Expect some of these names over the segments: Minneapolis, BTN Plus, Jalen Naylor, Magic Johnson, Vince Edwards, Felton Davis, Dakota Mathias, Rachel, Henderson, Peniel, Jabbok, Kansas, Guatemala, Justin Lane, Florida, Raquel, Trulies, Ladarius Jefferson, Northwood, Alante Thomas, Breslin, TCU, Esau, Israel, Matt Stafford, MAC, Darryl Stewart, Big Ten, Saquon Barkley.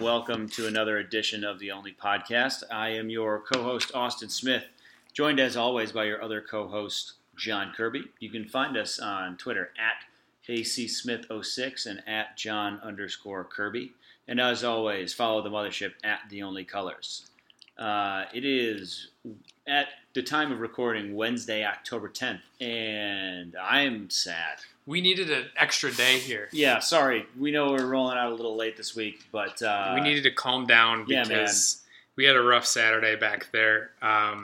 Welcome to another edition of The Only Podcast. I am your co-host, Austin Smith, joined as always by your other co-host, John Kirby. You can find us on Twitter at ACSmith06 and at John_Kirby. And as always, follow the mothership at The Only Colors. It is, at the time of recording, Wednesday, October 10th, and I'm sad. We needed an extra day here. Yeah, sorry. We know we're rolling out a little late this week, but... we needed to calm down because we had a rough Saturday back there. To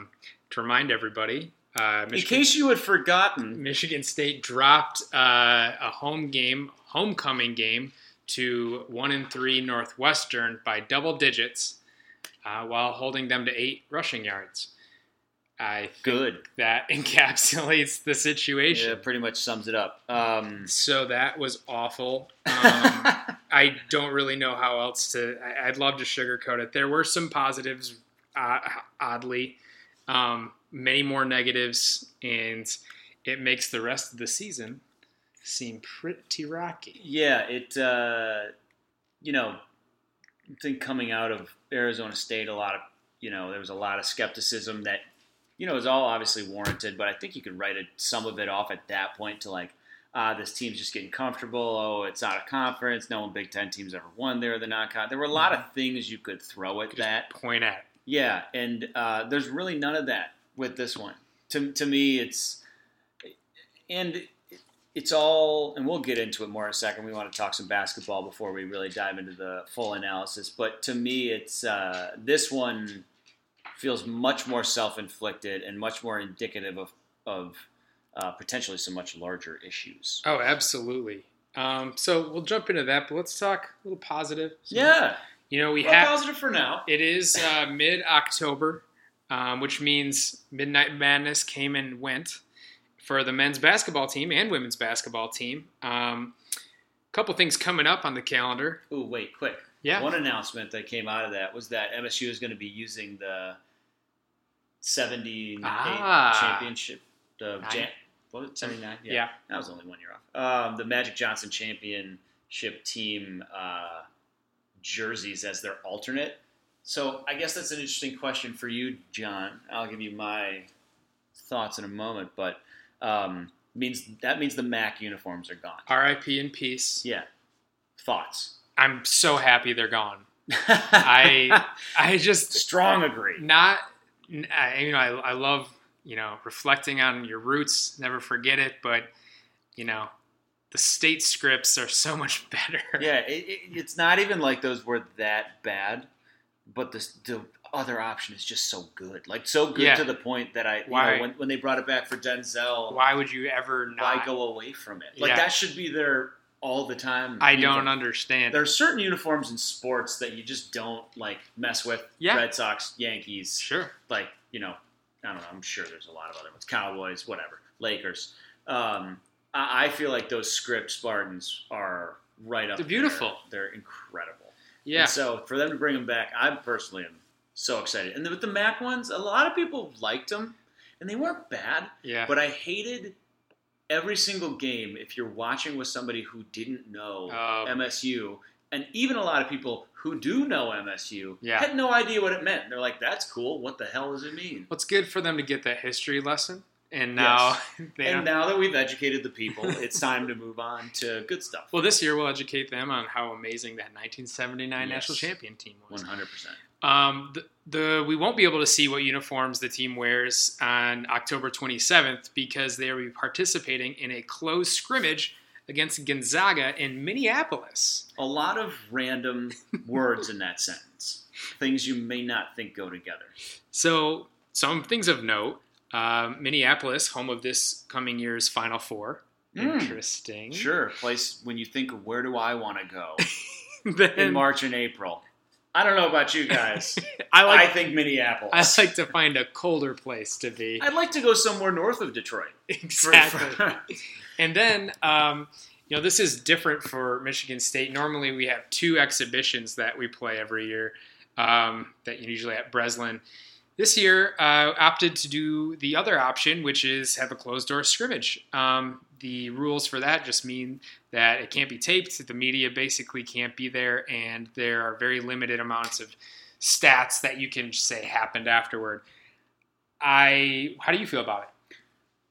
remind everybody... Michigan, in case you had forgotten... Michigan State dropped a homecoming game, to 1-3 Northwestern by double digits while holding them to 8 rushing yards. I think that encapsulates the situation. Yeah, pretty much sums it up. So that was awful. I don't really know how else to... I'd love to sugarcoat it. There were some positives, oddly. Many more negatives, and it makes the rest of the season seem pretty rocky. Yeah, it... I think coming out of Arizona State, there was a lot of skepticism that... it's all obviously warranted, but I think you could write some of it off at that point to this team's just getting comfortable. Oh, it's out of conference. No one Big Ten team's ever won there. The non-con. There were a lot of things you could throw at that. Point at. Yeah, and there's really none of that with this one. To me, it's all, and we'll get into it more in a second. We want to talk some basketball before we really dive into the full analysis. But to me, it's this one feels much more self-inflicted and much more indicative of potentially some much larger issues. Oh, absolutely. So we'll jump into that, but let's talk a little positive. Yeah. Positive for now. It is mid-October, which means Midnight Madness came and went for the men's basketball team and women's basketball team. A couple things coming up on the calendar. Ooh, wait, quick. Yeah. One announcement that came out of that was that MSU is going to be using the 78 championship. What was it? 79? Yeah. That was only 1 year off. The Magic Johnson championship team jerseys as their alternate. So I guess that's an interesting question for you, John. I'll give you my thoughts in a moment, but that means the MAC uniforms are gone. R.I.P. in peace. Yeah. Thoughts? I'm so happy they're gone. I just strong agree. I love, reflecting on your roots, never forget it, but the state scripts are so much better. Yeah, it's not even like those were that bad, but the other option is just so good. Like so good to the point that when they brought it back for Denzel, why would you ever not go away from it? Like that should be their all the time. I don't understand. There are certain uniforms in sports that you just don't mess with. Yeah. Red Sox, Yankees. Sure. I don't know. I'm sure there's a lot of other ones. Cowboys, whatever. Lakers. I feel like those script Spartans are right up there. They're beautiful. They're incredible. Yeah. And so for them to bring them back, I personally am so excited. And with the MAC ones, a lot of people liked them, and they weren't bad. Yeah. But I hated every single game, if you're watching with somebody who didn't know MSU, And even a lot of people who do know MSU had no idea what it meant. They're like, that's cool. What the hell does it mean? Well, it's good for them to get that history lesson. And now, now that we've educated the people, it's time to move on to good stuff. Well, this year we'll educate them on how amazing that 1979 national champion team was. 100%. We won't be able to see what uniforms the team wears on October 27th because they will be participating in a closed scrimmage against Gonzaga in Minneapolis. A lot of random words in that sentence. Things you may not think go together. So, some things of note. Minneapolis, home of this coming year's Final Four. Interesting. Sure. Place when you think of where do I want to go in March and April. I don't know about you guys. I think Minneapolis. I like to find a colder place to be. I'd like to go somewhere north of Detroit. Exactly. And then, this is different for Michigan State. Normally we have two exhibitions that we play every year that usually at Breslin. This year, opted to do the other option, which is have a closed-door scrimmage. The rules for that just mean that it can't be taped, that the media basically can't be there, and there are very limited amounts of stats that you can say happened afterward. How do you feel about it?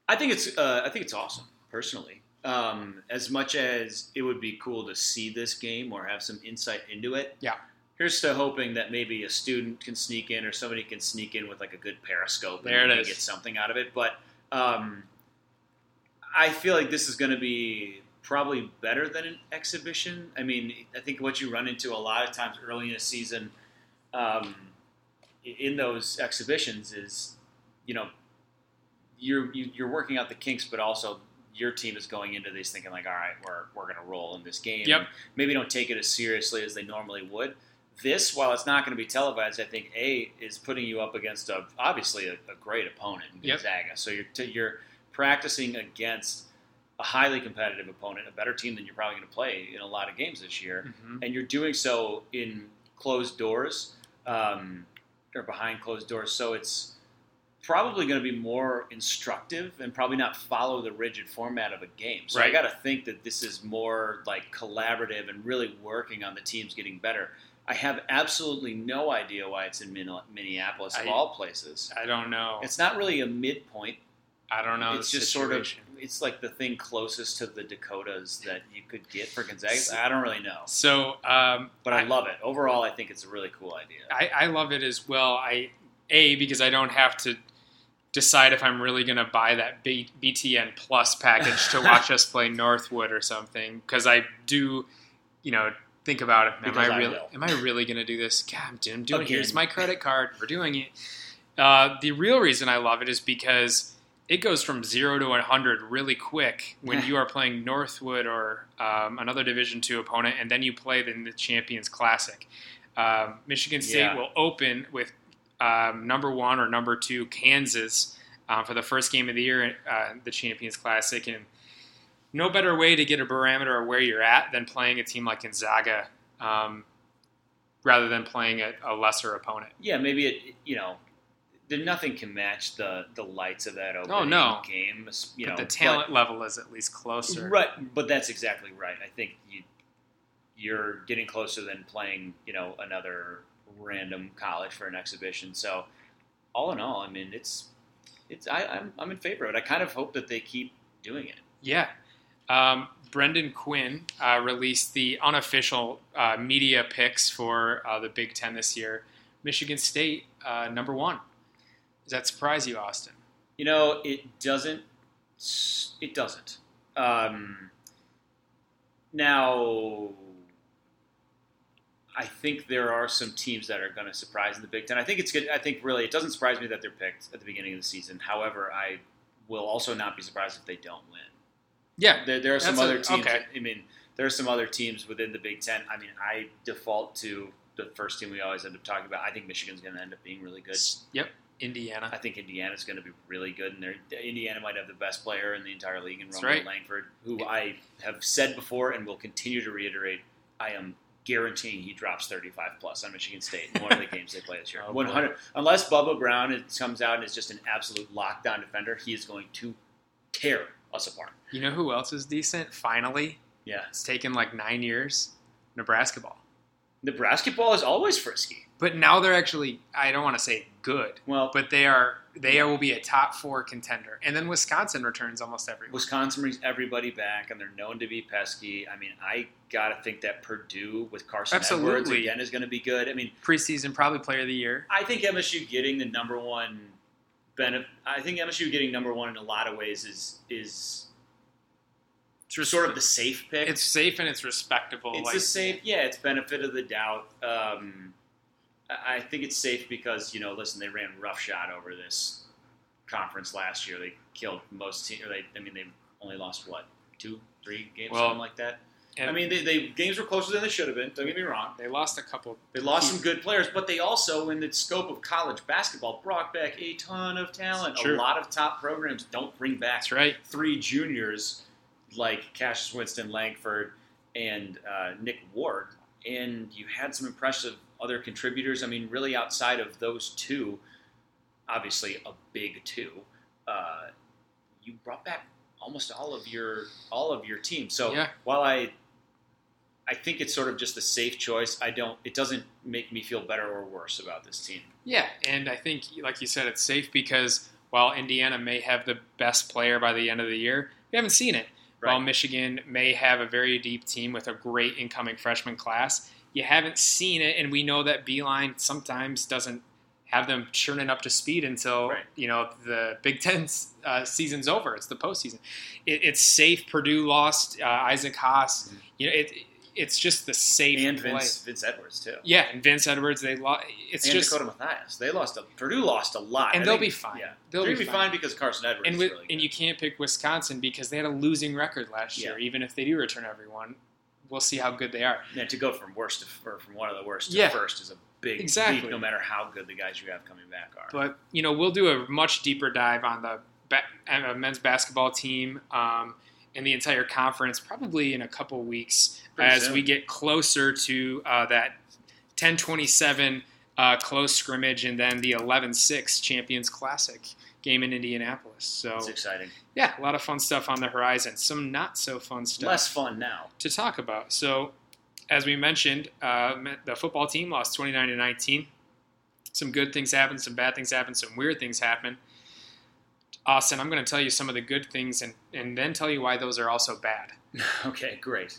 I think it's awesome, personally. As much as it would be cool to see this game or have some insight into it. Yeah. Here's to hoping that maybe a student can sneak in or somebody can sneak in with like a good periscope and get something out of it. But I feel like this is going to be probably better than an exhibition. I mean, I think what you run into a lot of times early in the season in those exhibitions is, you're working out the kinks, but also your team is going into this thinking like, all right, we're going to roll in this game. Yep. Maybe don't take it as seriously as they normally would. This, while it's not going to be televised, I think is putting you up against obviously a great opponent in Gonzaga. Yep. So you're practicing against a highly competitive opponent, a better team than you're probably going to play in a lot of games this year, and you're doing so in closed doors or behind closed doors. So it's probably going to be more instructive and probably not follow the rigid format of a game. So I got to think that this is more like collaborative and really working on the teams getting better. I have absolutely no idea why it's in Minneapolis of all places. I don't know. It's not really a midpoint. I don't know. It's just sort of, it's like the thing closest to the Dakotas that you could get for Gonzaga. I don't really know. So, but I love it. Overall, I think it's a really cool idea. I love it as well. Because I don't have to decide if I'm really going to buy that BTN Plus package to watch us play Northwood or something. Because I do, think about it. Am I really going to do this? God, I'm doing it. Here's my credit card. We're doing it. The real reason I love it is because it goes from 0 to 100 really quick when you are playing Northwood or another Division II opponent, and then you play in the Champions Classic. Michigan State will open with number one or number two Kansas for the first game of the year, the Champions Classic, and no better way to get a barometer of where you're at than playing a team like Gonzaga rather than playing a lesser opponent. Yeah, maybe nothing can match the lights of that opening game. But the talent level is at least closer. Right, but that's exactly right. I think you're getting closer than playing, another random college for an exhibition. So all in all, I mean, I'm in favor of it. I kind of hope that they keep doing it. Yeah. Brendan Quinn released the unofficial media picks for the Big Ten this year. Michigan State, number one. Does that surprise you, Austin? It doesn't. It doesn't. Now, I think there are some teams that are going to surprise in the Big Ten. I think it's good. I think really it doesn't surprise me that they're picked at the beginning of the season. However, I will also not be surprised if they don't win. Yeah, there are some other teams. Okay. I mean, there are some other teams within the Big Ten. I mean, I default to the first team we always end up talking about. I think Michigan's going to end up being really good. Yep, Indiana. I think Indiana's going to be really good, and Indiana might have the best player in the entire league in Romeo Langford, who I have said before and will continue to reiterate, I am guaranteeing he drops 35+ on Michigan State in one of the games they play this year. 100. Unless Bubba Brown comes out and is just an absolute lockdown defender, he is going to tear us apart. You know who else is decent? Finally. Yeah. It's taken like 9 years. Nebraska ball. Nebraska ball is always frisky. But now they're actually, I don't want to say good, well, but they will be a top four contender. And then Wisconsin returns almost everybody. Wisconsin brings everybody back, and they're known to be pesky. I mean, I got to think that Purdue with Carson Edwards again is going to be good. I mean, preseason, probably player of the year. I think MSU getting the number one in a lot of ways is sort of the safe pick. It's safe and it's respectable. It's a safe, it's benefit of the doubt. I think it's safe because, you know, listen, they ran roughshod over this conference last year. They killed most teams. They only lost, what, 2-3 games, something like that? I mean, they games were closer than they should have been. Don't get me wrong. They lost a couple. They lost some good players, but they also, in the scope of college basketball, brought back a ton of talent. A lot of top programs don't bring back three juniors like Cassius Winston, Langford, and Nick Ward. And you had some impressive other contributors. I mean, really outside of those two, obviously a big two, you brought back almost all of your team. So while I think it's sort of just the safe choice, it doesn't make me feel better or worse about this team. Yeah, and I think, like you said, it's safe because while Indiana may have the best player by the end of the year, we haven't seen it. Right. While Michigan may have a very deep team with a great incoming freshman class, you haven't seen it, and we know that Beeline sometimes doesn't have them churning up to speed until the Big Ten season's over. It's the postseason. It's safe. Purdue lost Isaac Haas. Mm-hmm. You know, it's just the safe and play. Vince Edwards too. Yeah, and Vince Edwards they lost. It's and just Dakota Mathias. They lost. Purdue lost a lot, and they'll be fine. Yeah, they'll be fine because Carson Edwards. And is really good. And you can't pick Wisconsin because they had a losing record last year, even if they do return everyone. We'll see how good they are. Yeah, to go from worst from one of the worst to first is a big leap, no matter how good the guys you have coming back are. But, you know, we'll do a much deeper dive on the men's basketball team and the entire conference probably in a couple weeks pretty soon. We get closer to that 10-27 close scrimmage and then the 11-6 Champions Classic game in Indianapolis. So it's exciting. Yeah, a lot of fun stuff on the horizon. Some not so fun stuff. Less fun now. To talk about. So as we mentioned, the football team lost 29-19. Some good things happened, some bad things happened, some weird things happened. Austin, I'm going to tell you some of the good things and then tell you why those are also bad. Okay, great.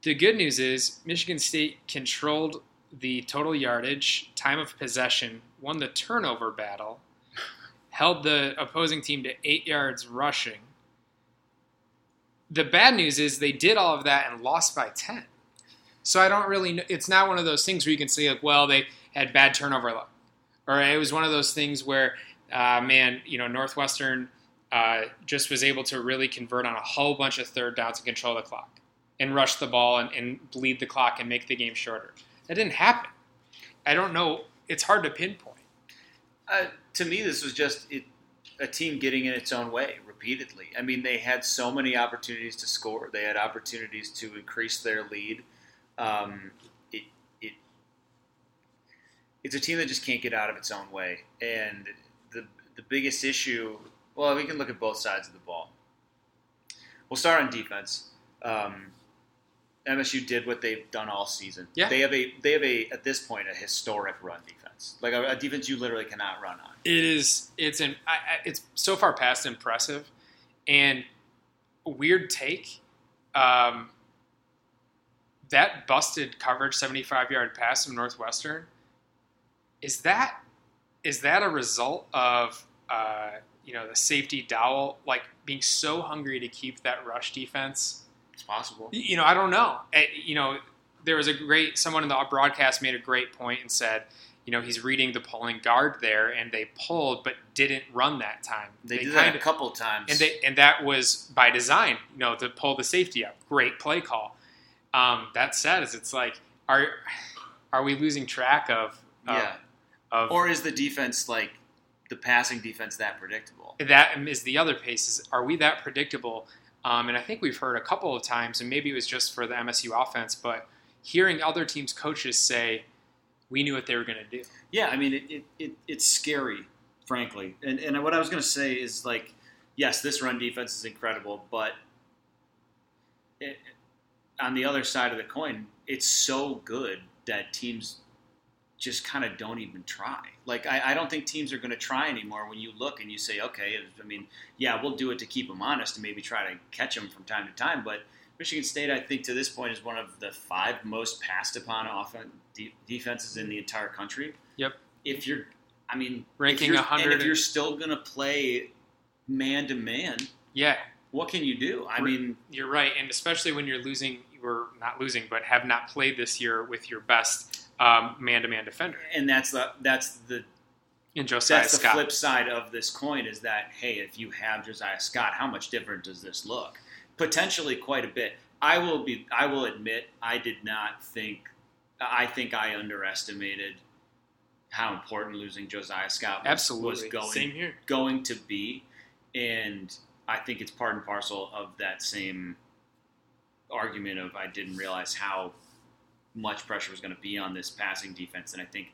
The good news is Michigan State controlled the total yardage, time of possession, won the turnover battle, held the opposing team to 8 yards rushing. The bad news is they did all of that and lost by 10. So I don't really know. It's not one of those things where you can say, like, well, they had bad turnover luck. Or it was one of those things where, Northwestern just was able to really convert on a whole bunch of third downs and control the clock and rush the ball and bleed the clock and make the game shorter. That didn't happen. I don't know. It's hard to pinpoint. To me, this was just a team getting in its own way repeatedly. I mean, they had so many opportunities to score. They had opportunities to increase their lead. It's a team that just can't get out of its own way. And the biggest issue, well, we can look at both sides of the ball. We'll start on defense. MSU did what they've done all season. Yeah. They have at this point, a historic run defense. Like a defense you literally cannot run on. It's so far past impressive. And a weird take, that busted coverage 75-yard pass from Northwestern, is that a result of the safety Dowell like being so hungry to keep that rush defense? It's possible. You know, I don't know. There was someone in the broadcast made a great point and said, you know, he's reading the pulling guard there, and they pulled but didn't run that time. They did that a couple times. And that was by design, you know, to pull the safety up. Great play call. That said, it's like, are we losing track of or is the defense, like, the passing defense that predictable? That is the other piece. Are we that predictable? And I think we've heard a couple of times, and maybe it was just for the MSU offense, but hearing other teams' coaches say, we knew what they were going to do. Yeah, I mean, it's scary, frankly. And what I was going to say is, like, yes, this run defense is incredible, but on the other side of the coin, it's so good that teams just kind of don't even try. Like, I don't think teams are going to try anymore when you look and you say, okay, I mean, yeah, we'll do it to keep them honest and maybe try to catch them from time to time. But Michigan State, I think, to this point is one of the five most passed upon defenses in the entire country. Yep. If you're, I mean, ranking 100. And if you're still going to play man-to-man, yeah, what can you do? I mean... You're right, and especially when you're losing, or not losing, but have not played this year with your best man-to-man defender. And that's the flip side of this coin is that, hey, if you have Josiah Scott, how much different does this look? Potentially quite a bit. I will admit I think I underestimated how important losing Josiah Scott was going to be, and I think it's part and parcel of that same argument of I didn't realize how much pressure was going to be on this passing defense, and I think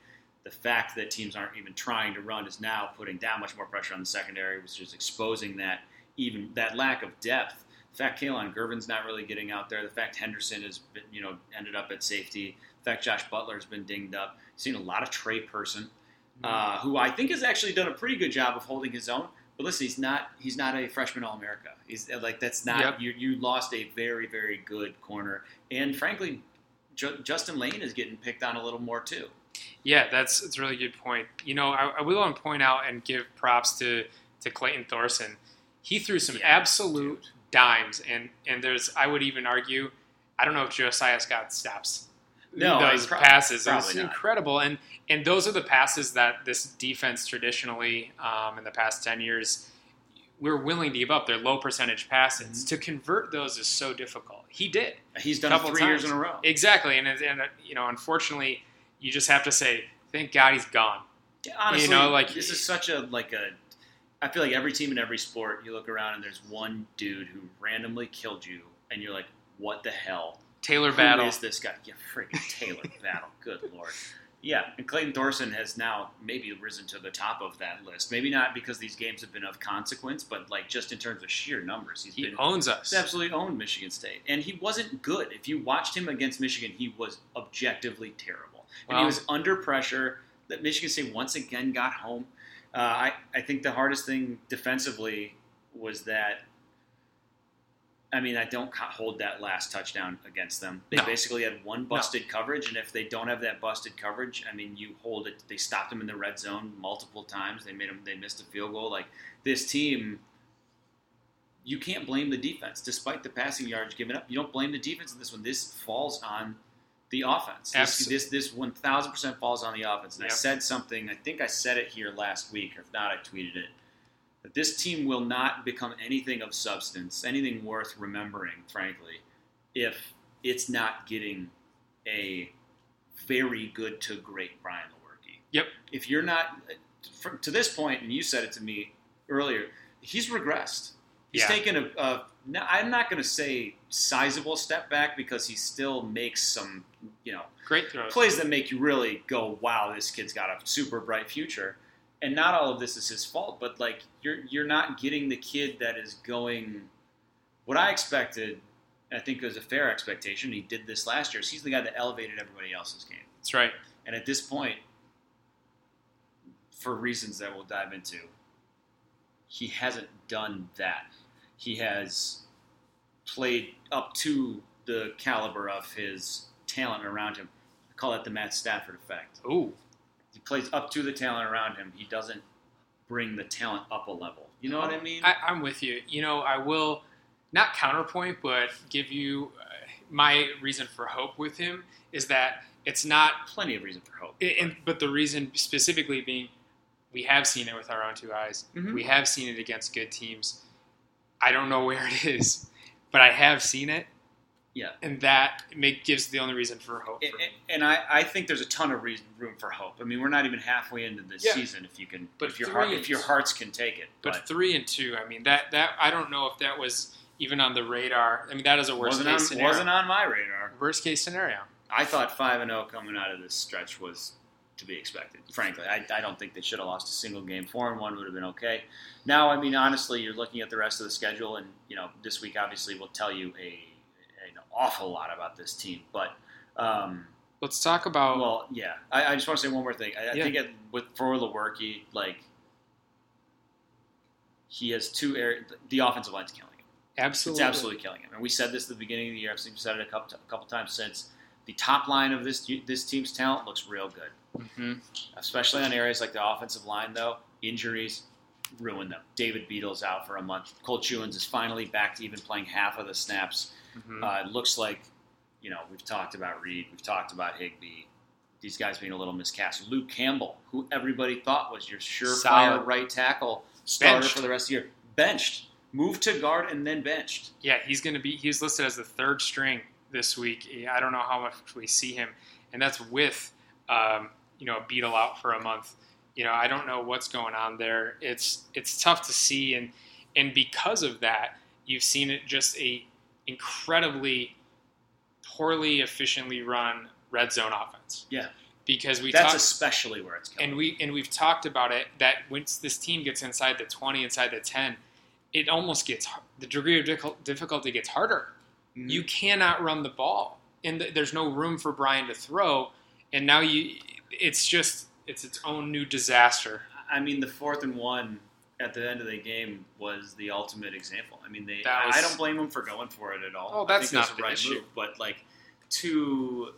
the fact that teams aren't even trying to run is now putting that much more pressure on the secondary, which is exposing that, even that lack of depth. The fact Kalon Gervin's not really getting out there. The fact Henderson has been, ended up at safety. The fact Josh Butler's been dinged up. Seen a lot of Trey Person, who I think has actually done a pretty good job of holding his own. But listen, he's not a freshman All-America. He's like, that's not, yep. You lost a very, very good corner. And frankly, Justin Lane is getting picked on a little more too. Yeah, that's a really good point. I will want to point out and give props to Clayton Thorson. He threw some absolute dimes, and there's, I would even argue, I don't know if Josiah Scott stops those passes. It's incredible, and those are the passes that this defense traditionally, in the past 10 years, we're willing to give up. They're low percentage passes. Mm-hmm. To convert those is so difficult. He did. He's done it 3 years in a row. Exactly, and unfortunately, you just have to say, thank God he's gone. Yeah, honestly, this is such a I feel like every team in every sport, you look around and there's one dude who randomly killed you, and you're like, what the hell? Taylor Battle. Who is this guy? Yeah, freaking Taylor Battle. Good Lord. Yeah, and Clayton Thorson has now maybe risen to the top of that list. Maybe not because these games have been of consequence, but just in terms of sheer numbers. He owns us. He's absolutely owned Michigan State. And he wasn't good. If you watched him against Michigan, he was objectively terrible. And he was under pressure. That Michigan State once again got home. I think the hardest thing defensively was that, I don't hold that last touchdown against them. They basically had one busted coverage, and if they don't have that busted coverage, you hold it. They stopped them in the red zone multiple times. They missed a field goal. Like, this team, you can't blame the defense. Despite the passing yards given up, you don't blame the defense in this one. This falls on the offense. This 1,000% falls on the offense. And I said something, I think I said it here last week, or if not, I tweeted it, that this team will not become anything of substance, anything worth remembering, frankly, if it's not getting a very good to great Brian Lewerke. Yep. If you're not, to this point, and you said it to me earlier, he's regressed. He's taken I'm not going to say sizable step back because he still makes some, great throws, plays that make you really go, wow, this kid's got a super bright future. And not all of this is his fault, but you're not getting the kid that is going. What I expected, I think, was a fair expectation. He did this last year. So he's the guy that elevated everybody else's game. That's right. And at this point, for reasons that we'll dive into, he hasn't done that. He has played up to the caliber of his talent around him. I call it the Matt Stafford effect. Ooh. He plays up to the talent around him. He doesn't bring the talent up a level. You know what I mean? I'm with you. I will not counterpoint, but give you my reason for hope with him is that it's not... Plenty of reason for hope. But the reason specifically being, we have seen it with our own two eyes. Mm-hmm. We have seen it against good teams. I don't know where it is, but I have seen it. Yeah. And that gives the only reason for hope. For me. And I think there's a ton of room for hope. We're not even halfway into this season if your hearts can take it. But 3-2, that I don't know if that was even on the radar. That is a worst case scenario. Wasn't on my radar. Worst case scenario. I thought 5-0 coming out of this stretch was to be expected. Frankly, I don't think they should have lost a single game. 4-1 would have been okay. Now, honestly, you're looking at the rest of the schedule, and this week obviously will tell you an awful lot about this team. But Let's talk about... Well, yeah. I just want to say one more thing. I think for Lewerke, like, he has two areas. The offensive line's killing him. Absolutely. It's absolutely killing him. And we said this at the beginning of the year. I've said it a couple times since. The top line of this team's talent looks real good. Mm-hmm. Especially on areas like the offensive line, though. Injuries ruin them. David Beadle's out for a month. Cole Chewins is finally back to even playing half of the snaps. Mm-hmm. It looks like... You know, we've talked about Reed. We've talked about Higbee. These guys being a little miscast. Luke Campbell, who everybody thought was your surefire right tackle starter for the rest of the year, benched, moved to guard, and then benched. Yeah, he's listed as the third string this week. I don't know how much we see him, and that's with Beadle out for a month. You know, I don't know what's going on there. It's tough to see, and because of that, you've seen it just a incredibly poorly efficiently run red zone offense. Yeah. Because that's especially where it's going. And we've talked about it that once this team gets inside the 20, inside the 10, it almost gets the degree of difficulty gets harder. Mm-hmm. You cannot run the ball and there's no room for Brian to throw, and now it's its own new disaster. I mean, the 4th and 1 at the end of the game was the ultimate example. I mean, I don't blame them for going for it at all. Oh, that's not the right issue. Move, but like to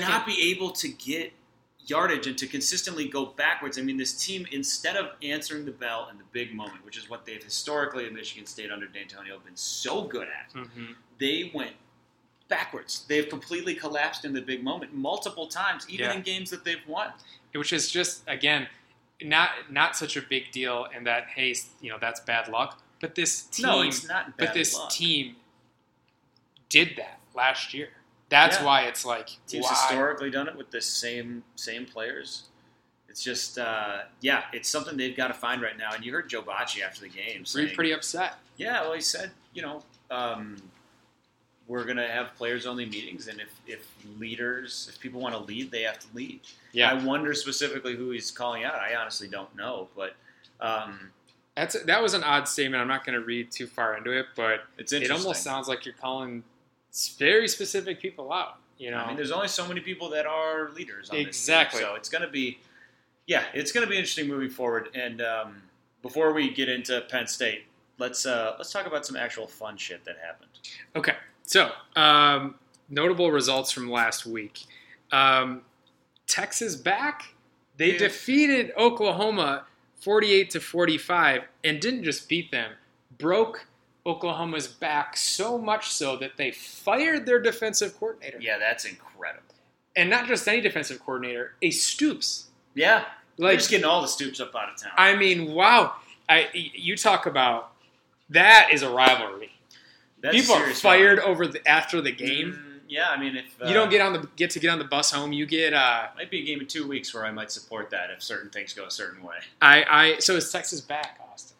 not be able to get yardage and to consistently go backwards. I mean, this team, instead of answering the bell in the big moment, which is what they've historically at Michigan State under D'Antonio been so good at, mm-hmm. they went backwards. They've completely collapsed in the big moment multiple times, even in games that they've won. Which is just, again... Not such a big deal, and that that's bad luck. But this team, no, it's not bad luck. Team did that last year. That's why it's like he's historically done it with the same players. It's just it's something they've got to find right now. And you heard Joe Bocci after the game saying, pretty upset. Yeah, well, he said, we're going to have players-only meetings, and if people want to lead, they have to lead. Yeah. I wonder specifically who he's calling out. I honestly don't know, but... that was an odd statement. I'm not going to read too far into it, but it almost sounds like you're calling very specific people out. You know, I mean, there's only so many people that are leaders on this team, so it's going to be... Yeah, it's going to be interesting moving forward, and before we get into Penn State, let's talk about some actual fun shit that happened. Okay. So, notable results from last week. Texas back. They defeated Oklahoma 48-45 and didn't just beat them. Broke Oklahoma's back so much so that they fired their defensive coordinator. Yeah, that's incredible. And not just any defensive coordinator, a Stoops. Yeah. They're just getting all the Stoops up out of town. I mean, wow. You talk about that is a rivalry. That's people are fired after the game. Yeah, I mean, if you don't get on the bus home, you get might be a game in 2 weeks where I might support that if certain things go a certain way. So is Texas back, Austin?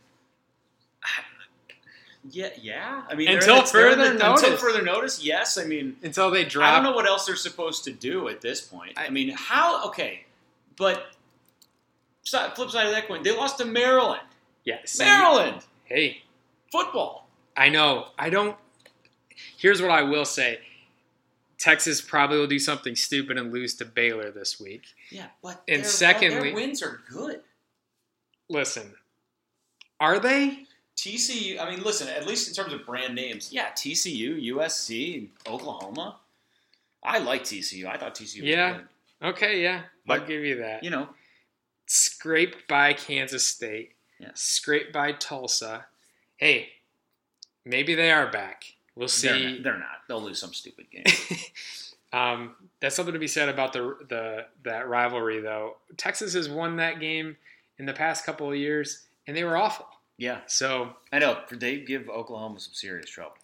Yeah. I mean, until further notice, yes. I mean, until they drop. I don't know what else they're supposed to do at this point. I mean, how? Okay, but flip side of that coin, they lost to Maryland. Yes, Maryland. Hey, football. I know. Here's what I will say. Texas probably will do something stupid and lose to Baylor this week. Yeah, but secondly, their wins are good. Listen, are they? TCU, I mean, listen, at least in terms of brand names. Yeah, TCU, USC, Oklahoma. I like TCU. I thought TCU was good. Okay, yeah. But, I'll give you that. You know. Scraped by Kansas State. Yeah. Scraped by Tulsa. Hey. Maybe they are back. We'll see. They're not. They'll lose some stupid game. That's something to be said about that rivalry, though. Texas has won that game in the past couple of years, and they were awful. Yeah. So I know. They give Oklahoma some serious trouble.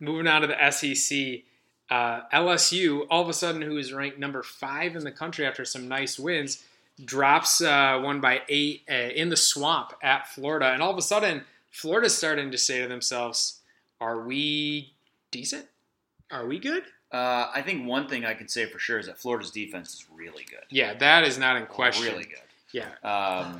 Moving on to the SEC, LSU, all of a sudden, who is ranked number 5 in the country after some nice wins, drops one by 8 in the swamp at Florida. And all of a sudden... Florida's starting to say to themselves, are we decent? Are we good? I think one thing I can say for sure is that Florida's defense is really good. Yeah, that is not in question. Really good. Yeah.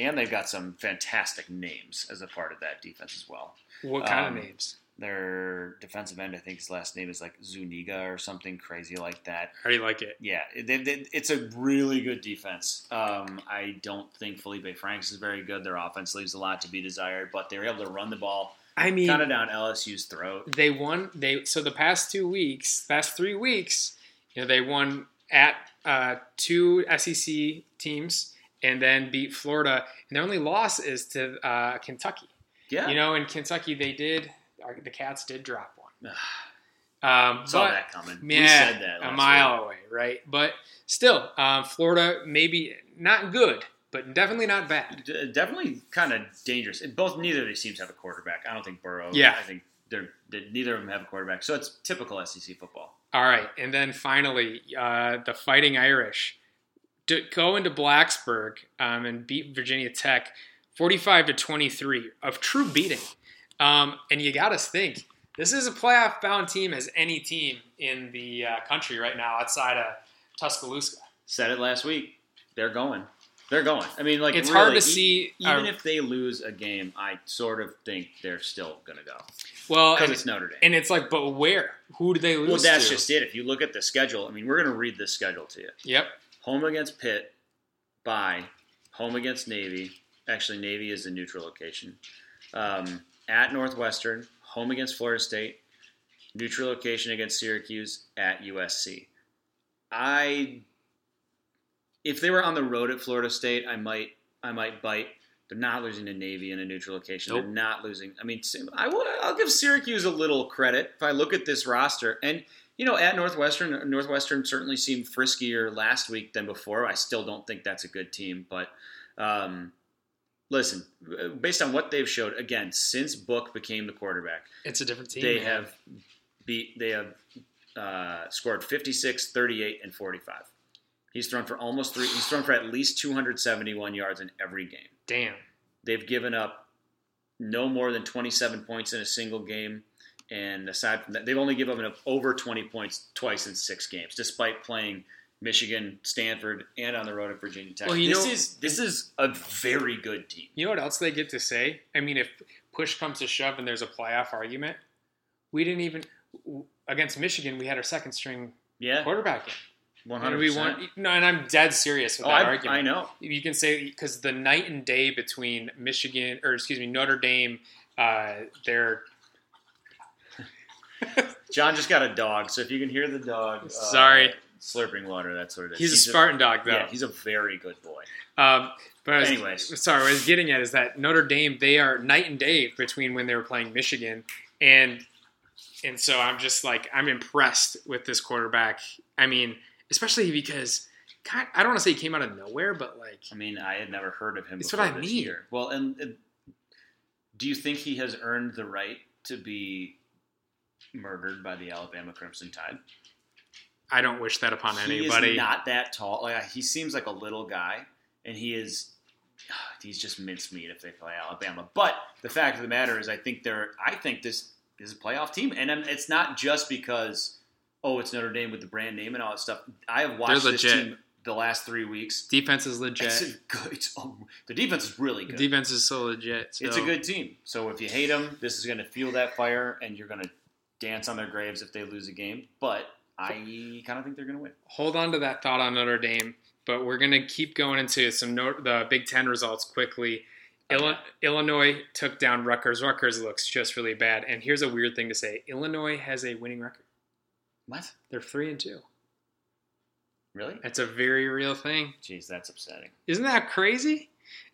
And they've got some fantastic names as a part of that defense as well. What kind of names? Their defensive end, I think his last name is like Zuniga or something crazy like that. How do you like it? Yeah, it's a really good defense. I don't think Felipe Franks is very good. Their offense leaves a lot to be desired, but they were able to run the ball. I mean, kind of down LSU's throat. They won. So the past 3 weeks, you know, they won at two SEC teams and then beat Florida. And their only loss is to Kentucky. Yeah, you know, in Kentucky they did. The Cats did drop one. Saw that coming. Man, we said that last a mile away, right? But still, Florida maybe not good, but definitely not bad. Definitely kind of dangerous. Neither of these teams have a quarterback. I don't think Burrow. Yeah, I think neither of them have a quarterback. So it's typical SEC football. All right, and then finally, the Fighting Irish go into Blacksburg and beat Virginia Tech 45-23, a true beating. And you got to think, this is a playoff-bound team as any team in the country right now outside of Tuscaloosa. Said it last week. They're going. They're going. I mean, like, it's really hard to see. Even if they lose a game, I sort of think they're still going to go. Well, because it's Notre Dame. And it's like, but where? Who do they lose to? Well, that's just it. If you look at the schedule, I mean, we're going to read this schedule to you. Yep. Home against Pitt. Bye. Home against Navy. Actually, Navy is a neutral location. At Northwestern, home against Florida State, neutral location against Syracuse, at USC. If they were on the road at Florida State, I might bite. They're not losing to Navy in a neutral location. Nope. They're not losing. I mean, I'll give Syracuse a little credit if I look at this roster. And, you know, at Northwestern certainly seemed friskier last week than before. I still don't think that's a good team, but listen, based on what they've showed, again, since Book became the quarterback, it's a different team. They have scored 56, 38, and 45. He's thrown for at least 271 yards in every game. Damn. They've given up no more than 27 points in a single game, and aside from that, they've only given up over 20 points twice in 6 games, despite playing Michigan, Stanford, and on the road at Virginia Tech. Well, this is a very good team. You know what else they get to say? I mean, if push comes to shove and there's a playoff argument, we didn't even against Michigan. We had our second string quarterback in. 100%. No, and I'm dead serious with that argument. I know you can say because the night and day between Notre Dame, their. John just got a dog, so if you can hear the dog, sorry. Slurping water, that's what it is. He's a Spartan dog, though. Yeah, he's a very good boy. What I was getting at is that Notre Dame, they are night and day between when they were playing Michigan. And so I'm just like, I'm impressed with this quarterback. I mean, especially because, God, I don't want to say he came out of nowhere, but like. I mean, I had never heard of him before this year. Well, and do you think he has earned the right to be murdered by the Alabama Crimson Tide? I don't wish that upon anybody. He is not that tall. Like, he seems like a little guy, and he's just mincemeat if they play Alabama. But the fact of the matter is, I think this is a playoff team, and it's not just because it's Notre Dame with the brand name and all that stuff. I have watched this team the last 3 weeks. Defense is legit. The defense is really good. The defense is so legit. So. It's a good team. So if you hate them, this is going to fuel that fire, and you're going to dance on their graves if they lose a game. But I kind of think they're going to win. Hold on to that thought on Notre Dame, but we're going to keep going into the Big Ten results quickly. Okay. Illinois took down Rutgers. Rutgers looks just really bad. And here's a weird thing to say. Illinois has a winning record. What? They're 3-2. Really? That's a very real thing. Jeez, that's upsetting. Isn't that crazy?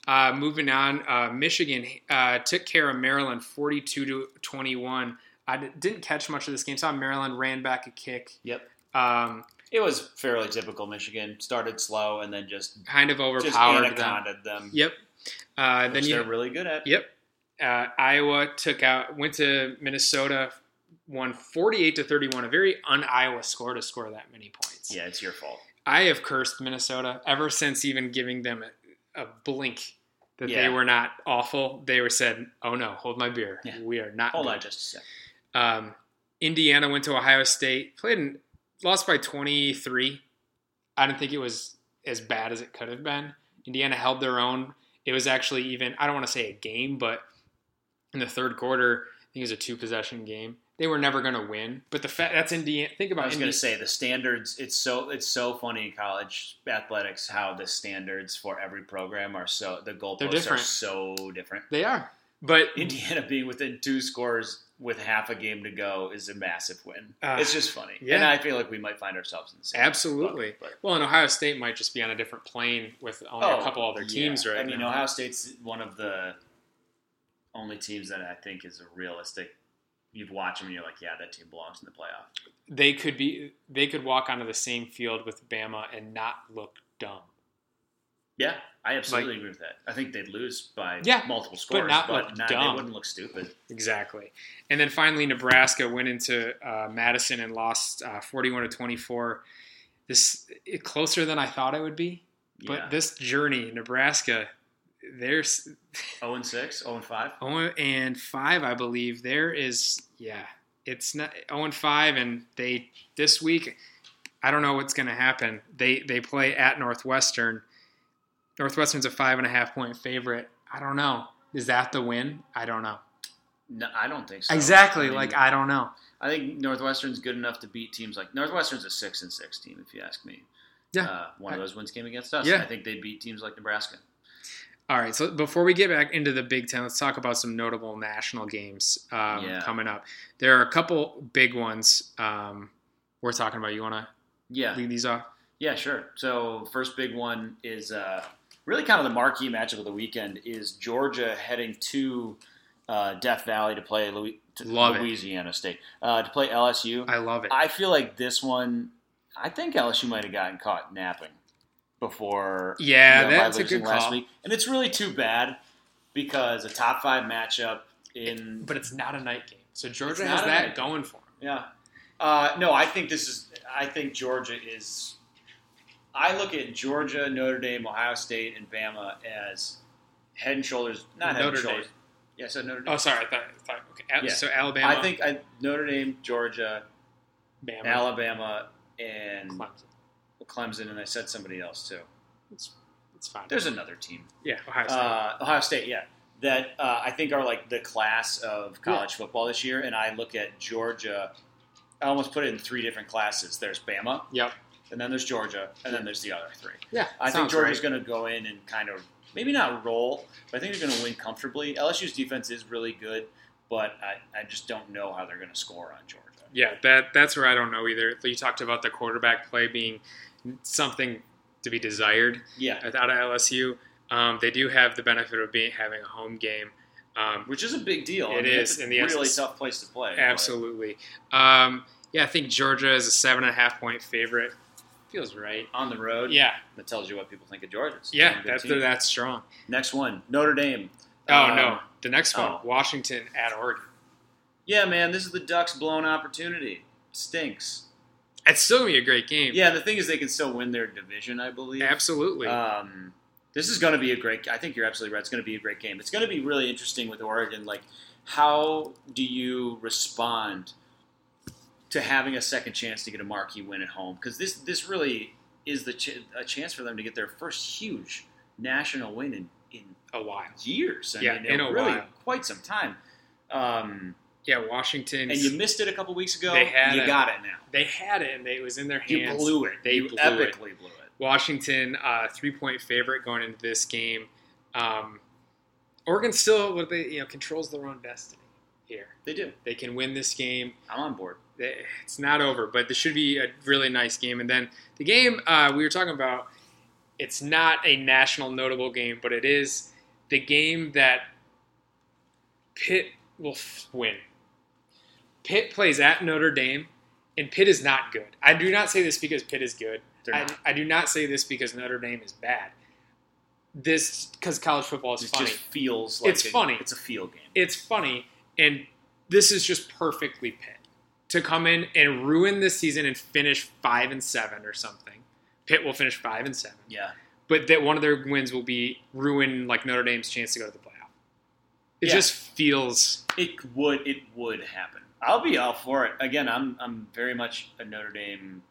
Moving on, Michigan took care of Maryland 42-21. I didn't catch much of this game. Saw Maryland ran back a kick. Yep. It was fairly typical Michigan. Started slow and then just kind of overpowered them. Yep. Which they're really good at. Yep. Iowa went to Minnesota, won 48-31. A very un-Iowa score to score that many points. Yeah, it's your fault. I have cursed Minnesota ever since even giving them a blink. That they were not awful. They were said, oh no, hold my beer. Yeah. We are not. Hold on just a second. Indiana went to Ohio State, lost by 23. I didn't think it was as bad as it could have been. Indiana held their own. It was actually even, I don't want to say a game, but in the third quarter, think it was a two-possession game. They were never going to win, but that's Indiana. Think about. I was going to say the standards. It's so funny in college athletics how the standards for every program are so the goalposts are so different. They are, but Indiana being within two scores with half a game to go is a massive win. It's just funny, yeah. And I feel like we might find ourselves in the same. Absolutely. Well, and Ohio State might just be on a different plane with only a couple other teams right now. I mean, Ohio State's one of the only teams that I think is a realistic. You've watched them and you're like, yeah, that team belongs in the playoff. They could walk onto the same field with Bama and not look dumb. Yeah, I absolutely agree with that. I think they'd lose by multiple scores, but not dumb. They wouldn't look stupid. Exactly. And then finally, Nebraska went into Madison and lost 41-24. This closer than I thought it would be, but this journey, Nebraska. There's 0-6, 0-5. 0-5, I believe. There is, it's not 0-5, and they this week. I don't know what's going to happen. They play at Northwestern. Northwestern's a 5.5 point favorite. I don't know. Is that the win? I don't know. No, I don't think so. Exactly. I mean, I don't know. I think Northwestern's good enough to beat teams like Northwestern's a 6-6 team, if you ask me. Yeah, one of those wins came against us. Yeah. I think they beat teams like Nebraska. All right, so before we get back into the Big Ten, let's talk about some notable national games coming up. There are a couple big ones we're talking about. You want to lead these off? Yeah, sure. So first big one is really kind of the marquee matchup of the weekend is Georgia heading to Death Valley to play Louisiana State, to play LSU. I love it. I feel like this one, I think LSU might have gotten caught napping. Before that's a good call. Last week. And it's really too bad because a top five matchup in – But it's not a night game. So Georgia has that going for them. Yeah. I think Georgia is – I look at Georgia, Notre Dame, Ohio State, and Bama as head and shoulders – not head and shoulders. Yeah, so Notre Dame. Oh, sorry. I thought okay. So Alabama. I think Notre Dame, Georgia, Bama. Alabama, and – Clemson, and I said somebody else too. It's fine. There's another team. Yeah, Ohio State. That I think are like the class of college football this year. And I look at Georgia. I almost put it in three different classes. There's Bama. Yep. And then there's Georgia, and then there's the other three. Yeah, I think Georgia's going to go in and kind of maybe not roll, but I think they're going to win comfortably. LSU's defense is really good, but I just don't know how they're going to score on Georgia. Yeah, that's where I don't know either. You talked about the quarterback play being something to be desired out of LSU. They do have the benefit of having a home game. Which is a big deal. It is. It's a really tough place to play. Absolutely. I think Georgia is a 7.5 point favorite. Feels right. On the road. Yeah. That tells you what people think of Georgia. That's strong. Next one, Notre Dame. The next one, Washington at Oregon. Yeah, man, this is the Ducks' blown opportunity. Stinks. It's still going to be a great game. Yeah, the thing is they can still win their division, I believe. Absolutely. This is going to be a great – I think you're absolutely right. It's going to be a great game. It's going to be really interesting with Oregon. Like, how do you respond to having a second chance to get a marquee win at home? Because this really is a chance for them to get their first huge national win in a while. Years. I mean, quite some time. Yeah, Washington. And you missed it a couple weeks ago. Got it now. They had it, and it was in their hands. You blew it. They epically blew it. Washington, 3-point favorite going into this game. Oregon still, controls their own destiny here. They do. They can win this game. I'm on board. It's not over, but this should be a really nice game. And then the game we were talking about, it's not a national notable game, but it is the game that Pitt will win. Pitt plays at Notre Dame, and Pitt is not good. I do not say this because Pitt is good. I do not say this because Notre Dame is bad. This because college football is funny. It just feels like it's funny. It's a feel game. It's funny, and this is just perfectly Pitt to come in and ruin this season and finish 5-7 or something. Pitt will finish 5-7. Yeah, but that one of their wins will be ruin like Notre Dame's chance to go to the playoffs. It just feels it would happen. I'll be all for it. Again, I'm very much a Notre Dame.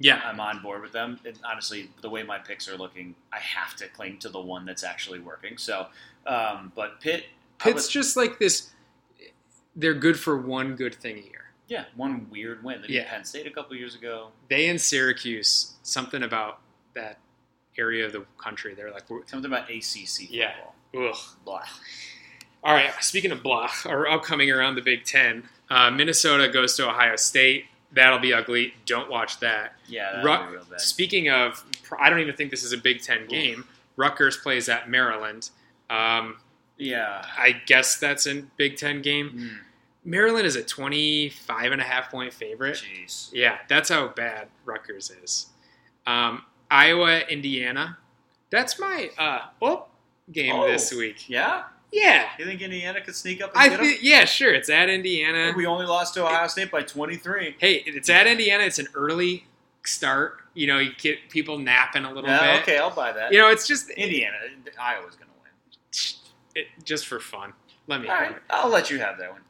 Yeah, I'm on board with them. And honestly, the way my picks are looking, I have to cling to the one that's actually working. So, but Pitt's just like this. they're good for one good thing a year. Yeah, one weird win. They beat Penn State a couple years ago. They and Syracuse, something about that area of the country. They're like something about ACC football. Yeah. Ugh. Blah. All right. Speaking of blah, or upcoming around the Big Ten, Minnesota goes to Ohio State. That'll be ugly. Don't watch that. Yeah, that'll be real bad. Speaking of, I don't even think this is a Big Ten game. Rutgers plays at Maryland. Yeah. I guess that's a Big Ten game. Mm. Maryland is a 25.5-point favorite. Jeez. Yeah, that's how bad Rutgers is. Iowa, Indiana. That's my game this week. Yeah? Yeah. You think Indiana could sneak up and get them? Yeah, sure. It's at Indiana. We only lost to Ohio State by 23. Hey, it's at Indiana. It's an early start. You know, you get people napping a little bit. Okay, I'll buy that. You know, it's just Indiana. Iowa's going to win. Just for fun. All right, I'll let you have that one.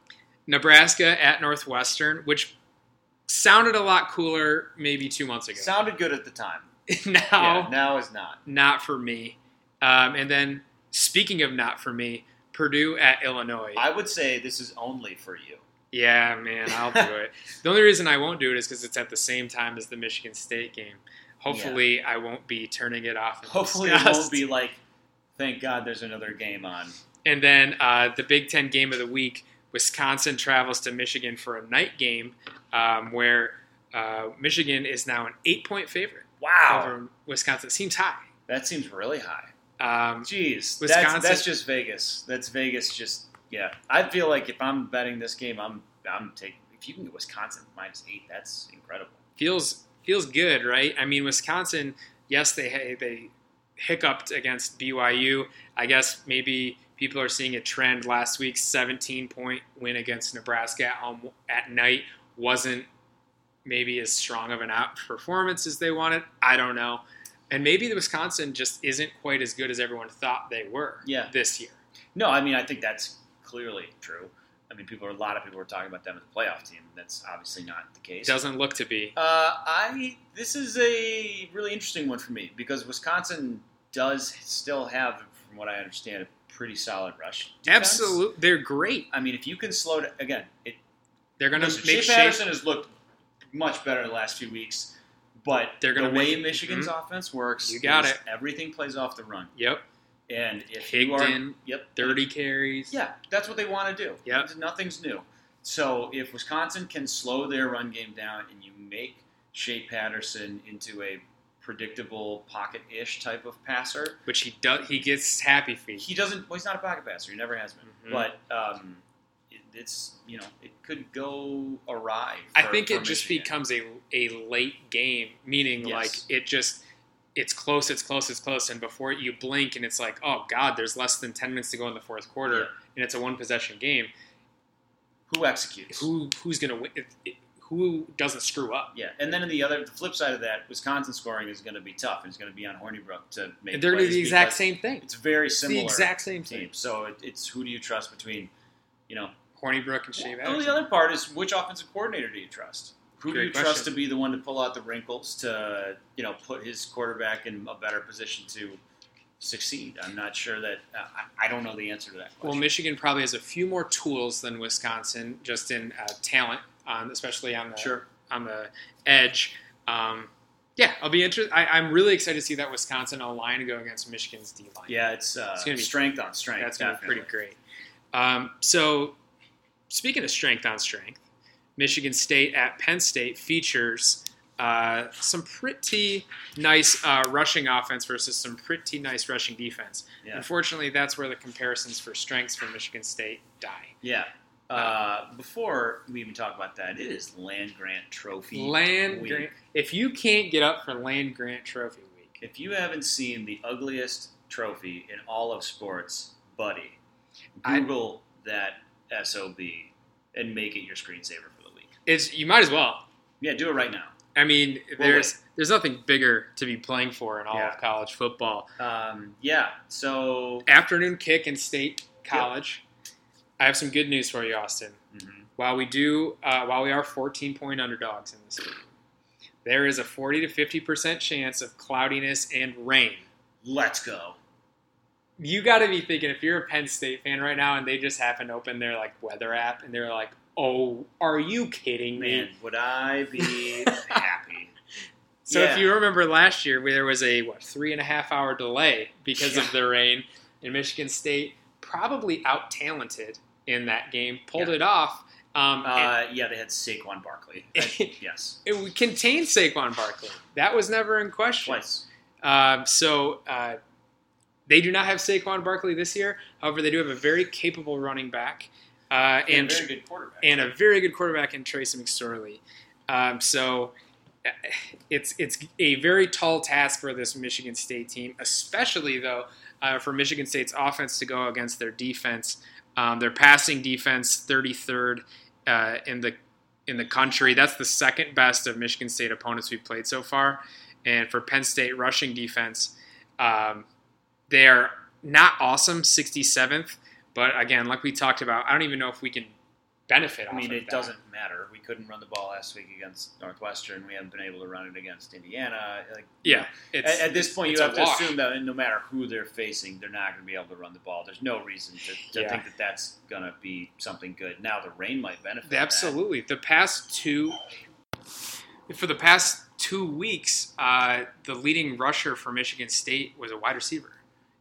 Nebraska at Northwestern, which sounded a lot cooler maybe 2 months ago. Sounded good at the time. Now it's not. Not for me. And then, speaking of not for me, Purdue at Illinois. I would say this is only for you. Yeah, man, I'll do it. The only reason I won't do it is because it's at the same time as the Michigan State game. Hopefully, I won't be turning it off. Hopefully, it won't be like, thank God there's another game on. And then the Big Ten game of the week. Wisconsin travels to Michigan for a night game where Michigan is now an 8-point favorite. Wow. Over Wisconsin. It seems high. That seems really high. Jeez. Wisconsin. That's just Vegas. That's Vegas just, yeah. I feel like if I'm betting this game, I'm taking, if you can get Wisconsin -8, that's incredible. Feels good, right? I mean, Wisconsin, yes, they hiccuped against BYU. I guess maybe people are seeing a trend. Last week's 17-point win against Nebraska at home at night wasn't maybe as strong of an out performance as they wanted. I don't know. And maybe the Wisconsin just isn't quite as good as everyone thought they were this year. No, I mean, I think that's clearly true. I mean, a lot of people are talking about them as a playoff team. That's obviously not the case. Doesn't look to be. This is a really interesting one for me because Wisconsin does still have, from what I understand, pretty solid rush defense. Absolutely. They're great. I mean, if you can slow down, again, they're going to make Shea Patterson has looked much better the last few weeks, but the way Michigan's offense works, you got it. Everything plays off the run. Yep. And if Higdon, 30 carries. Yeah, that's what they want to do. Yep. Nothing's new. So if Wisconsin can slow their run game down and you make Shea Patterson into a predictable pocket-ish type of passer. Which he does. He gets happy feet. He doesn't. Well, he's not a pocket passer. He never has been. Mm-hmm. But it could go awry. I think it just becomes a late game, meaning like it just it's close, and before you blink, and it's like, oh God, there's less than 10 minutes to go in the fourth quarter, and it's a one possession game. Who executes? Who's going to win? Who doesn't screw up? Yeah, and then the flip side of that, Wisconsin scoring is going to be tough. It's going to be on Hornibrook to make. They're going to do the exact same thing. It's very similar. The exact same team. So it's who do you trust between, Hornibrook and Shea Patterson. The other part is which offensive coordinator do you trust? Who do you trust to be the one to pull out the wrinkles to put his quarterback in a better position to succeed? I'm not sure that I don't know the answer to that question. Well, Michigan probably has a few more tools than Wisconsin, just in talent. Especially on the edge. I'll be interested. I'm really excited to see that Wisconsin O-line go against Michigan's D-line. Yeah, it's going to be strength on strength. That's going to be pretty great. So speaking of strength on strength, Michigan State at Penn State features some pretty nice rushing offense versus some pretty nice rushing defense. Yeah. Unfortunately, that's where the comparisons for strengths for Michigan State die. Yeah. Before we even talk about that, it is Land-Grant Trophy week. If you can't get up for Land-Grant Trophy week. If you haven't seen the ugliest trophy in all of sports, buddy, Google that SOB and make it your screensaver for the week. You might as well. Yeah, do it right now. I mean, there's nothing bigger to be playing for in all of college football. So... afternoon kick in State College. Yep. I have some good news for you, Austin. Mm-hmm. While we are 14-point underdogs in this game, there is a 40 to 50% chance of cloudiness and rain. Let's go. you got to be thinking, if you're a Penn State fan right now and they just happen to open their like weather app and they're like, "Oh, are you kidding me? Man, would I be happy?" So yeah. If you remember last year, there was a 3.5 hour delay because of the rain, and Michigan State probably out-talented in that game, pulled it off. They had Saquon Barkley. Yes. It contained Saquon Barkley. That was never in question. Twice. They do not have Saquon Barkley this year. However, they do have a very capable running back and a very good quarterback. And a very good quarterback in Tracy McSorley. It's a very tall task for this Michigan State team, especially though for Michigan State's offense to go against their defense. Their passing defense, 33rd in the country. That's the second best of Michigan State opponents we've played so far. And for Penn State rushing defense, they are not awesome, 67th. But again, like we talked about, I don't even know if we can benefit off of that. I mean, it doesn't matter. We couldn't run the ball last week against Northwestern. We haven't been able to run it against Indiana. At this point, you have to assume that no matter who they're facing, they're not going to be able to run the ball. There's no reason to think that that's going to be something good. Now, the rain might benefit. Absolutely. That. For the past 2 weeks, the leading rusher for Michigan State was a wide receiver.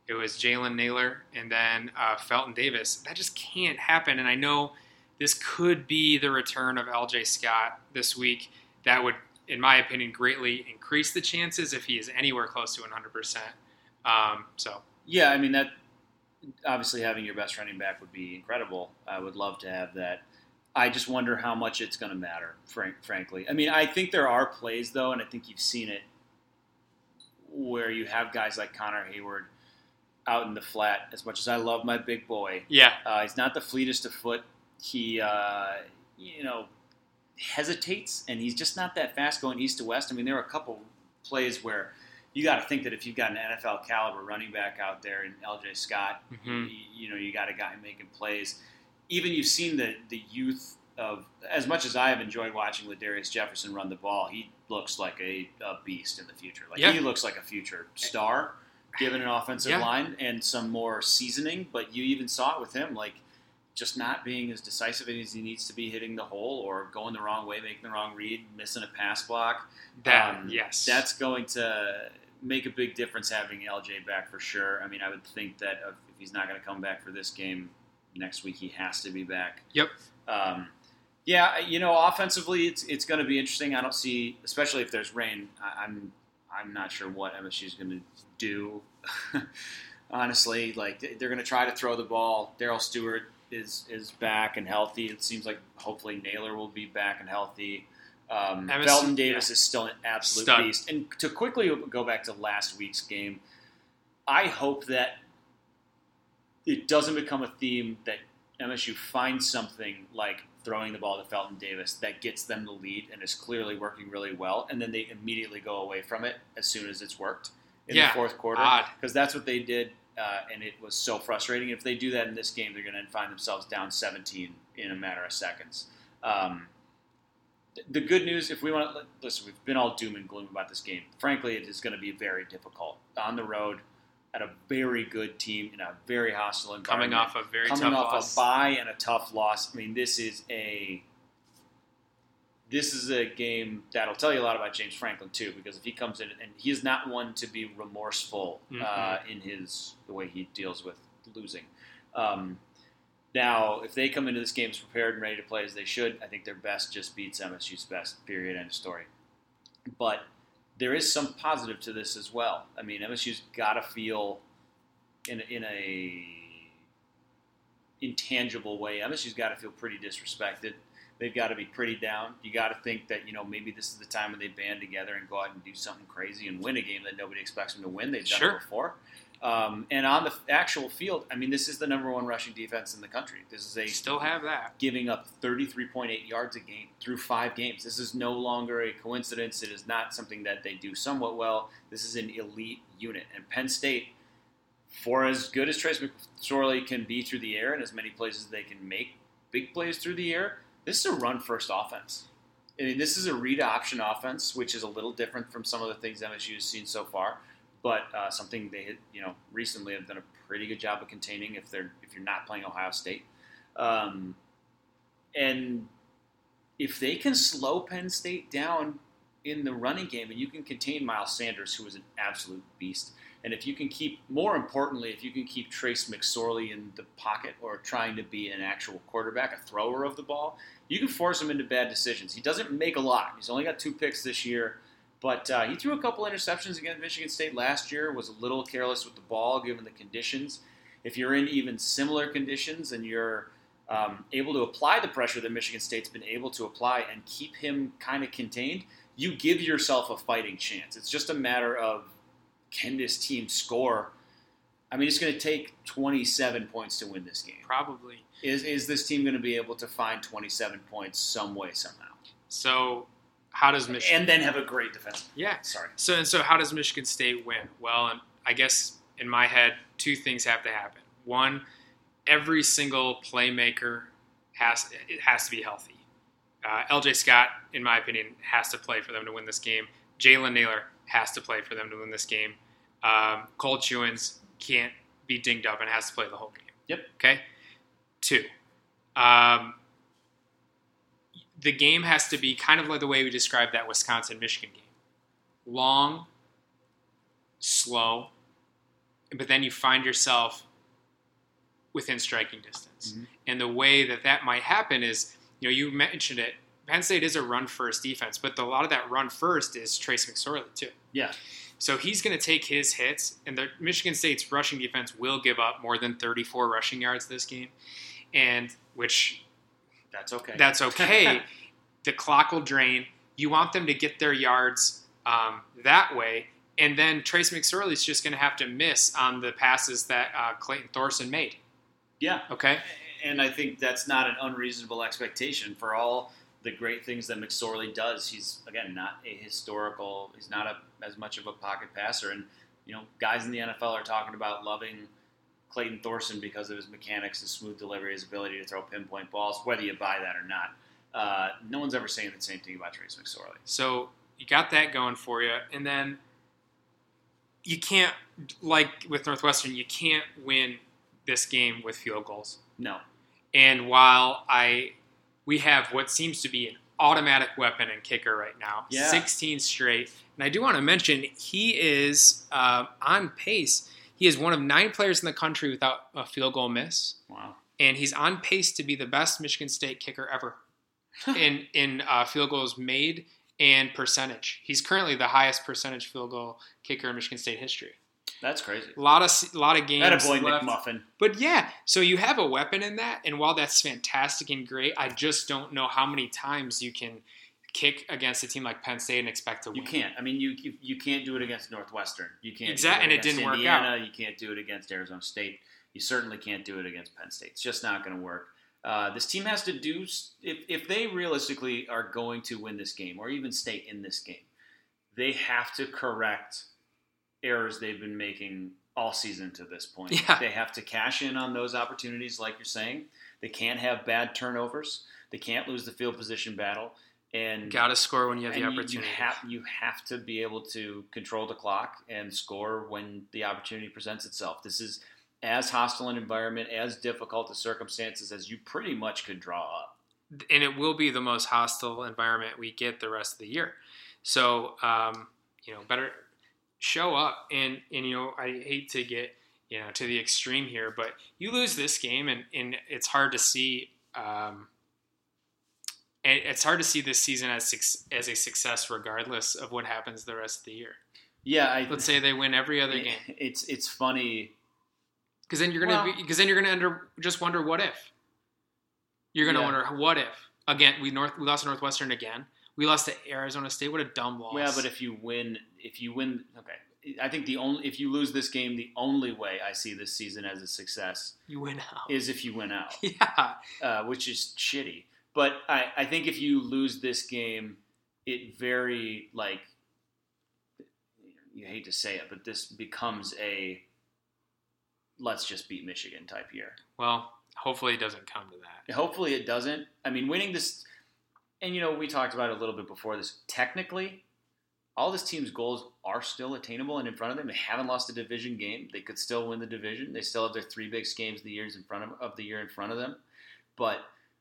It was Jalen Naylor and then Felton Davis. That just can't happen, and I know this could be the return of LJ Scott this week. That would, in my opinion, greatly increase the chances if he is anywhere close to 100%. Yeah, I mean, that obviously having your best running back would be incredible. I would love to have that. I just wonder how much it's going to matter, frankly. I mean, I think there are plays, though, and I think you've seen it, where you have guys like Connor Hayward out in the flat. As much as I love my big boy, he's not the fleetest of foot. He, hesitates, and he's just not that fast going east to west. I mean, there were a couple plays where you got to think that if you've got an NFL caliber running back out there in LJ Scott, you got a guy making plays. Even you've seen the youth of, as much as I have enjoyed watching Ladarius Jefferson run the ball, he looks like a beast in the future. He looks like a future star, given an offensive line and some more seasoning. But you even saw it with him, just not being as decisive as he needs to be, hitting the hole or going the wrong way, making the wrong read, missing a pass block. That's going to make a big difference having LJ back for sure. I mean, I would think that if he's not going to come back for this game, next week he has to be back. Yep. Offensively, it's going to be interesting. I don't see, especially if there's rain, I'm not sure what MSU's going to do. Honestly, they're going to try to throw the ball. Darryl Stewart is back and healthy. It seems like hopefully Naylor will be back and healthy. Felton Davis is still an absolute beast. And to quickly go back to last week's game, I hope that it doesn't become a theme that MSU finds something like throwing the ball to Felton Davis that gets them the lead and is clearly working really well, and then they immediately go away from it as soon as it's worked in the fourth quarter. Because that's what they did. And it was so frustrating. If they do that in this game, they're going to find themselves down 17 in a matter of seconds. The good news, if we want to listen, we've been all doom and gloom about this game. Frankly, it is going to be very difficult on the road at a very good team in a very hostile environment. Coming off a bye and a tough loss. I mean, this is a game that'll tell you a lot about James Franklin, too, because if he comes in, and he is not one to be remorseful in the way he deals with losing. Now, if they come into this game as prepared and ready to play as they should, I think their best just beats MSU's best, period, end of story. But there is some positive to this as well. I mean, MSU's got to feel in a intangible way. MSU's got to feel pretty disrespected. They've got to be pretty down. You got to think that, maybe this is the time when they band together and go out and do something crazy and win a game that nobody expects them to win. They've done it before. And on the actual field, I mean, this is the number one rushing defense in the country. This is still have that, giving up 33.8 yards a game through 5 games. This is no longer a coincidence. It is not something that they do somewhat well. This is an elite unit. And Penn State, for as good as Trace McSorley can be through the air and as many places they can make big plays through the air, this is a run-first offense. I mean, this is a read-option offense, which is a little different from some of the things MSU has seen so far, but something they recently have done a pretty good job of containing if you're not playing Ohio State. And if they can slow Penn State down in the running game, and you can contain Miles Sanders, who is an absolute beast, and if you can keep, more importantly, if you can keep Trace McSorley in the pocket or trying to be an actual quarterback, a thrower of the ball, you can force him into bad decisions. He doesn't make a lot. He's only got 2 picks this year, but he threw a couple interceptions against Michigan State last year, was a little careless with the ball given the conditions. If you're in even similar conditions and you're able to apply the pressure that Michigan State's been able to apply and keep him kind of contained, you give yourself a fighting chance. It's just a matter of, can this team score? I mean, it's going to take 27 points to win this game. Probably. Is this team going to be able to find 27 points some way, somehow? So how does Michigan... And then have a great defense. Yeah. Sorry. So how does Michigan State win? Well, I guess in my head, 2 things have to happen. 1, every single playmaker has to be healthy. LJ Scott, in my opinion, has to play for them to win this game. Jalen Naylor has to play for them to win this game. Cole Chewins can't be dinged up and has to play the whole game. Yep. Okay? 2, the game has to be kind of like the way we described that Wisconsin-Michigan game. Long, slow, but then you find yourself within striking distance. Mm-hmm. And the way that might happen is... You know, you mentioned it. Penn State is a run-first defense, but a lot of that run-first is Trace McSorley, too. Yeah. So he's going to take his hits, and Michigan State's rushing defense will give up more than 34 rushing yards this game, that's okay. That's okay. The clock will drain. You want them to get their yards that way, and then Trace McSorley's just going to have to miss on the passes that Clayton Thorson made. Yeah. Okay. And I think that's not an unreasonable expectation for all the great things that McSorley does. He's, again, he's not as much of a pocket passer. And, you know, guys in the NFL are talking about loving Clayton Thorson because of his mechanics, his smooth delivery, his ability to throw pinpoint balls, whether you buy that or not. No one's ever saying the same thing about Trace McSorley. So you got that going for you. And then you can't, like with Northwestern, you can't win this game with field goals. No. And while we have what seems to be an automatic weapon and kicker right now, yeah. 16 straight. And I do want to mention he is on pace. He is one of 9 players in the country without a field goal miss. Wow. And he's on pace to be the best Michigan State kicker ever in field goals made and percentage. He's currently the highest percentage field goal kicker in Michigan State history. That's crazy. A lot of games left. That a boy McMuffin. But yeah, so you have a weapon in that, and while that's fantastic and great, I just don't know how many times you can kick against a team like Penn State and expect to win. You can't. I mean, you can't do it against Northwestern. You can't. Exactly, and it didn't work out. You can't do it against Arizona State. You certainly can't do it against Penn State. It's just not going to work. This team has to do if they realistically are going to win this game or even stay in this game, they have to correct errors they've been making all season to this point. Yeah. They have to cash in on those opportunities, like you're saying. They can't have bad turnovers. They can't lose the field position battle. And got to score when you have the opportunity. You have to be able to control the clock and score when the opportunity presents itself. This is as hostile an environment, as difficult a circumstances as you pretty much could draw up. And it will be the most hostile environment we get the rest of the year. So, better... show up and I hate to get to the extreme here, but you lose this game and it's hard to see this season as a success regardless of what happens the rest of the year. Yeah, let's say they win every other game. It's funny because then you're gonna just wonder what if. You're gonna wonder what if again we lost to Northwestern again. We lost to Arizona State. What a dumb loss. Yeah, but if you win, okay. I think if you lose this game, the only way I see this season as a success is if you win out. Yeah. Which is shitty. But I think if you lose this game, it very, like, you hate to say it, but this becomes a let's just beat Michigan type year. Well, hopefully it doesn't come to that. Hopefully it doesn't. I mean, winning this... And, we talked about it a little bit before this. Technically, all this team's goals are still attainable and in front of them. They haven't lost a division game. They could still win the division. They still have their three biggest games of the year in front of them. But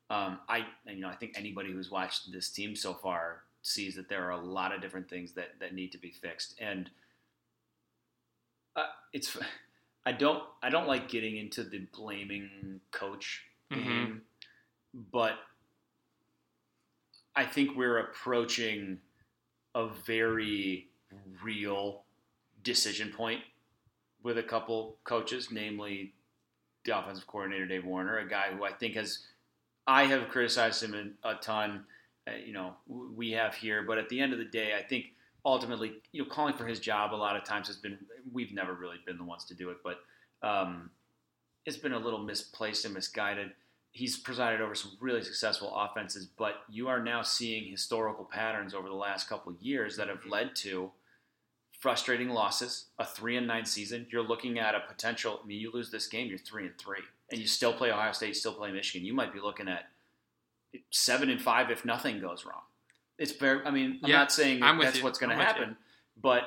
I think anybody who's watched this team so far sees that there are a lot of different things that need to be fixed. And I don't like getting into the blaming coach game, mm-hmm. but I think we're approaching a very real decision point with a couple coaches, namely the offensive coordinator, Dave Warner, a guy who I think I have criticized him a ton, we have here, but at the end of the day, I think ultimately, calling for his job a lot of times has been, we've never really been the ones to do it, but it's been a little misplaced and misguided. He's presided over some really successful offenses, but you are now seeing historical patterns over the last couple of years that have led to frustrating losses, a 3-9 season. You're looking at a potential, you lose this game, you're 3-3, and you still play Ohio State, you still play Michigan. You might be looking at 7-5 if nothing goes wrong. It's fair. Not saying that's what's going to happen, but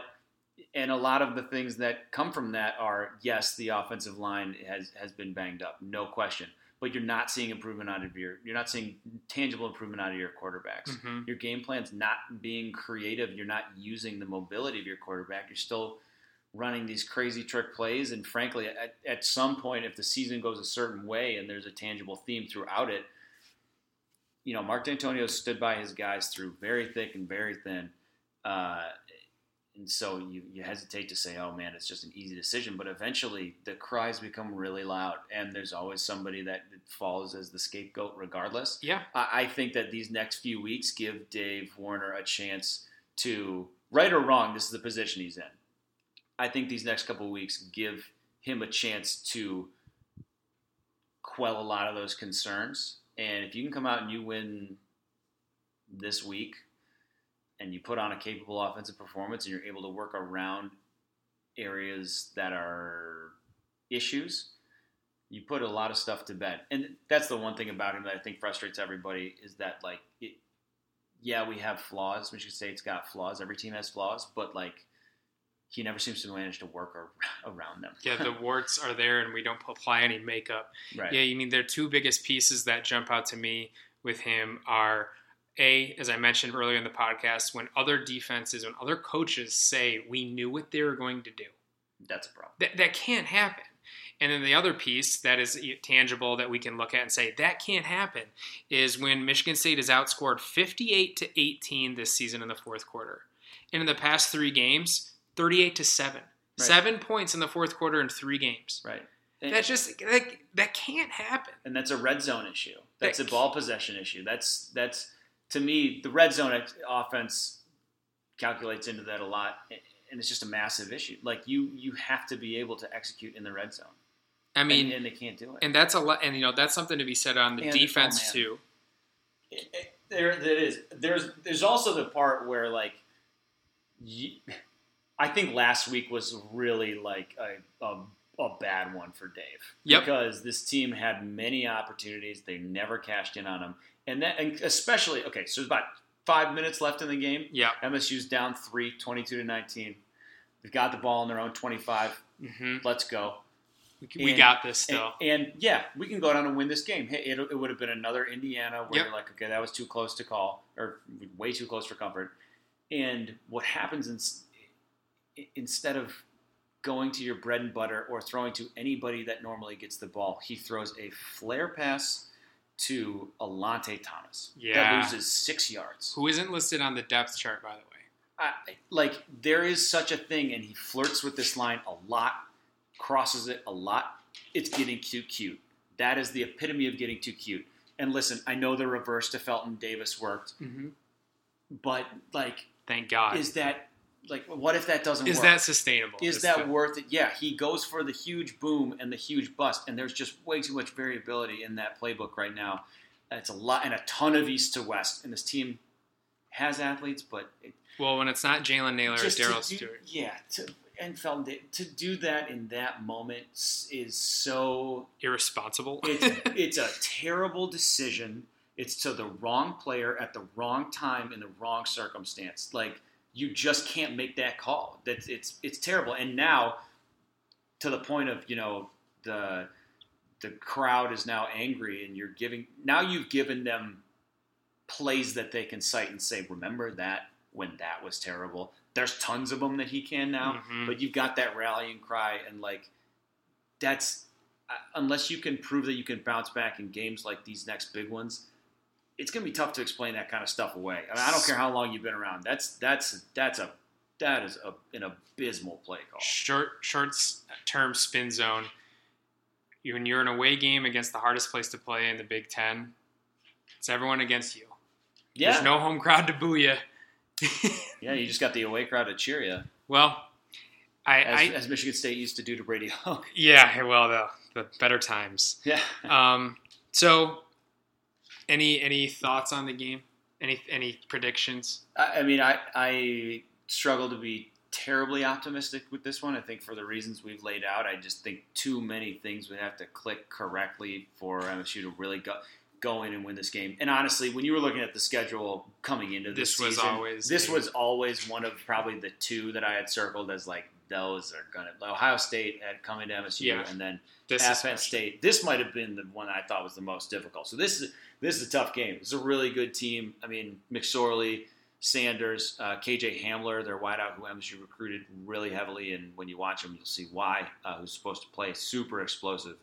and a lot of the things that come from that are, yes, the offensive line has been banged up, no question. But you're not seeing you're not seeing tangible improvement out of your quarterbacks. Mm-hmm. Your game plan's not being creative. You're not using the mobility of your quarterback. You're still running these crazy trick plays. And frankly, at some point, if the season goes a certain way and there's a tangible theme throughout it, Mark D'Antonio stood by his guys through very thick and very thin. And so you hesitate to say, oh, man, it's just an easy decision. But eventually the cries become really loud, and there's always somebody that falls as the scapegoat regardless. Yeah, I think that these next few weeks give Dave Warner a chance to, right or wrong, this is the position he's in. I think these next couple of weeks give him a chance to quell a lot of those concerns. And if you can come out and you win this week, and you put on a capable offensive performance, and you're able to work around areas that are issues, you put a lot of stuff to bed. And that's the one thing about him that I think frustrates everybody is that, we have flaws. Michigan State's got flaws. Every team has flaws. But, he never seems to manage to work around them. Yeah, the warts are there, and we don't apply any makeup. Right. Yeah, their two biggest pieces that jump out to me with him are – A, as I mentioned earlier in the podcast, when other coaches say we knew what they were going to do. That's a problem. That can't happen. And then the other piece that is tangible that we can look at and say that can't happen is when Michigan State is outscored 58-18 this season in the fourth quarter. And in the past three games, 38-7. Right. 7 points in the fourth quarter in three games. Right. That's just that can't happen. And that's a red zone issue. That's a ball possession issue. That's to me, the red zone offense calculates into that a lot, and it's just a massive issue. You have to be able to execute in the red zone. And they can't do it. And that's a lot, and that's something to be said on the defense too. There is. There's also the part where I think last week was really a bad one for Dave. Yep. Because this team had many opportunities, they never cashed in on them. And especially, okay, so there's about 5 minutes left in the game. Yeah. MSU's down 3, 22-19. They've got the ball on their own 25. Mm-hmm. Let's go. We got this still. And we can go down and win this game. Hey, it would have been another Indiana where you're like, okay, that was too close to call, or way too close for comfort. And what happens instead of going to your bread and butter or throwing to anybody that normally gets the ball, he throws a flare pass to Alante Thomas. Yeah. That loses 6 yards. Who isn't listed on the depth chart, by the way. There is such a thing, and he flirts with this line a lot, crosses it a lot. It's getting too cute. That is the epitome of getting too cute. And listen, I know the reverse to Felton Davis worked, mm-hmm. but thank God. Is that what if that doesn't work? Is that sustainable? Is that worth it? Yeah, he goes for the huge boom and the huge bust, and there's just way too much variability in that playbook right now. It's a lot, and a ton of east to west, and this team has athletes, but... when it's not Jalen Naylor or Darryl Stewart. Yeah, and Felton Davis, to do that in that moment is so... irresponsible. It's a terrible decision. It's to the wrong player at the wrong time in the wrong circumstance. you just can't make that call. That's it's terrible. And now, to the point of, you know, the crowd is now angry, and you've given them plays that they can cite and say, remember that when that was terrible. There's tons of them that he can now, mm-hmm. but you've got that rallying cry, and like that's unless you can prove that you can bounce back in games like these next big ones. It's going to be tough to explain that kind of stuff away. I mean, I don't care how long you've been around. That is an abysmal play call. Short-term spin zone. When you're in an away game against the hardest place to play in the Big Ten, it's everyone against you. Yeah. There's no home crowd to boo you. Yeah, you just got the away crowd to cheer you. Well, as Michigan State used to do to Brady Hoke. Yeah, well, the better times. Yeah. So. Any thoughts on the game? Any predictions? I mean, I struggle to be terribly optimistic with this one. I think for the reasons we've laid out, I just think too many things would have to click correctly for MSU to really go in and win this game. And honestly, when you were looking at the schedule coming into this season, this was always one of probably the two that I had circled as like those are going to – Ohio State had come into MSU, yeah. and then Penn State. This might have been the one I thought was the most difficult. So this is a tough game. It's a really good team. I mean, McSorley, Sanders, KJ Hamler, their wideout who MSU recruited really heavily, and when you watch him, you'll see why. Who's supposed to play super explosive.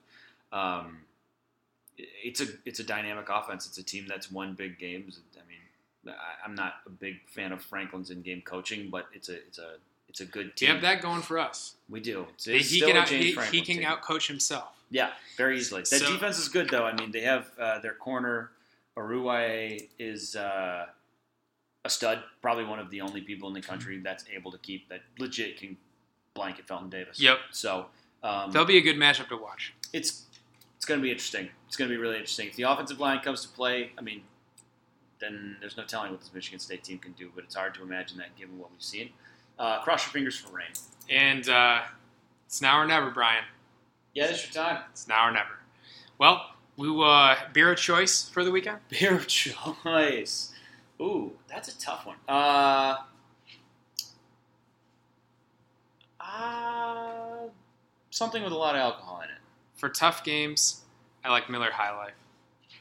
It's a dynamic offense. It's a team that's won big games. I mean, I'm not a big fan of Franklin's in-game coaching, but it's a good team. We have that going for us. We do. He can out-coach himself. Yeah, very easily. That defense is good, though. I mean, they have their corner, Aruaye, is a stud, probably one of the only people in the country that's able to keep that legit can blanket Felton Davis. Yep. So that'll be a good matchup to watch. It's going to be interesting. It's going to be really interesting. If the offensive line comes to play, I mean, then there's no telling what this Michigan State team can do, but it's hard to imagine that given what we've seen. Cross your fingers for rain. And it's now or never, Brian. Yeah, it's your time. It's now or never. Well, beer of choice for the weekend? Beer of choice. Ooh, that's a tough one. Something with a lot of alcohol in it. For tough games, I like Miller High Life.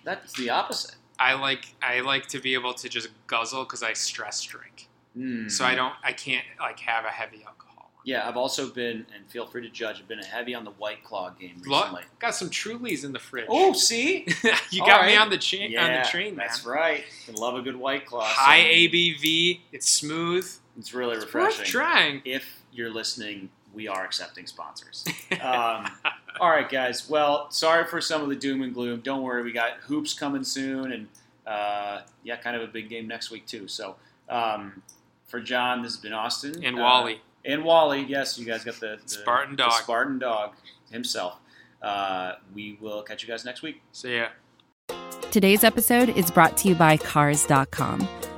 That's the opposite. I like to be able to just guzzle because I stress drink. Mm. So I can't like have a heavy alcohol. Yeah, I've also been, and feel free to judge, I've been heavy on the White Claw game recently. Look, got some Trulies in the fridge. Oh, see? You got me on the chain, yeah, on the train, man. That's right. I love a good White Claw. High ABV. It's smooth. It's really refreshing. Worth trying. If you're listening, we are accepting sponsors. All right, guys. Well, sorry for some of the doom and gloom. Don't worry. We got hoops coming soon, and kind of a big game next week, too. So for John, this has been Austin. And Wally. And Wally, yes, you guys got the Spartan dog. The Spartan dog himself. We will catch you guys next week. See ya. Today's episode is brought to you by Cars.com.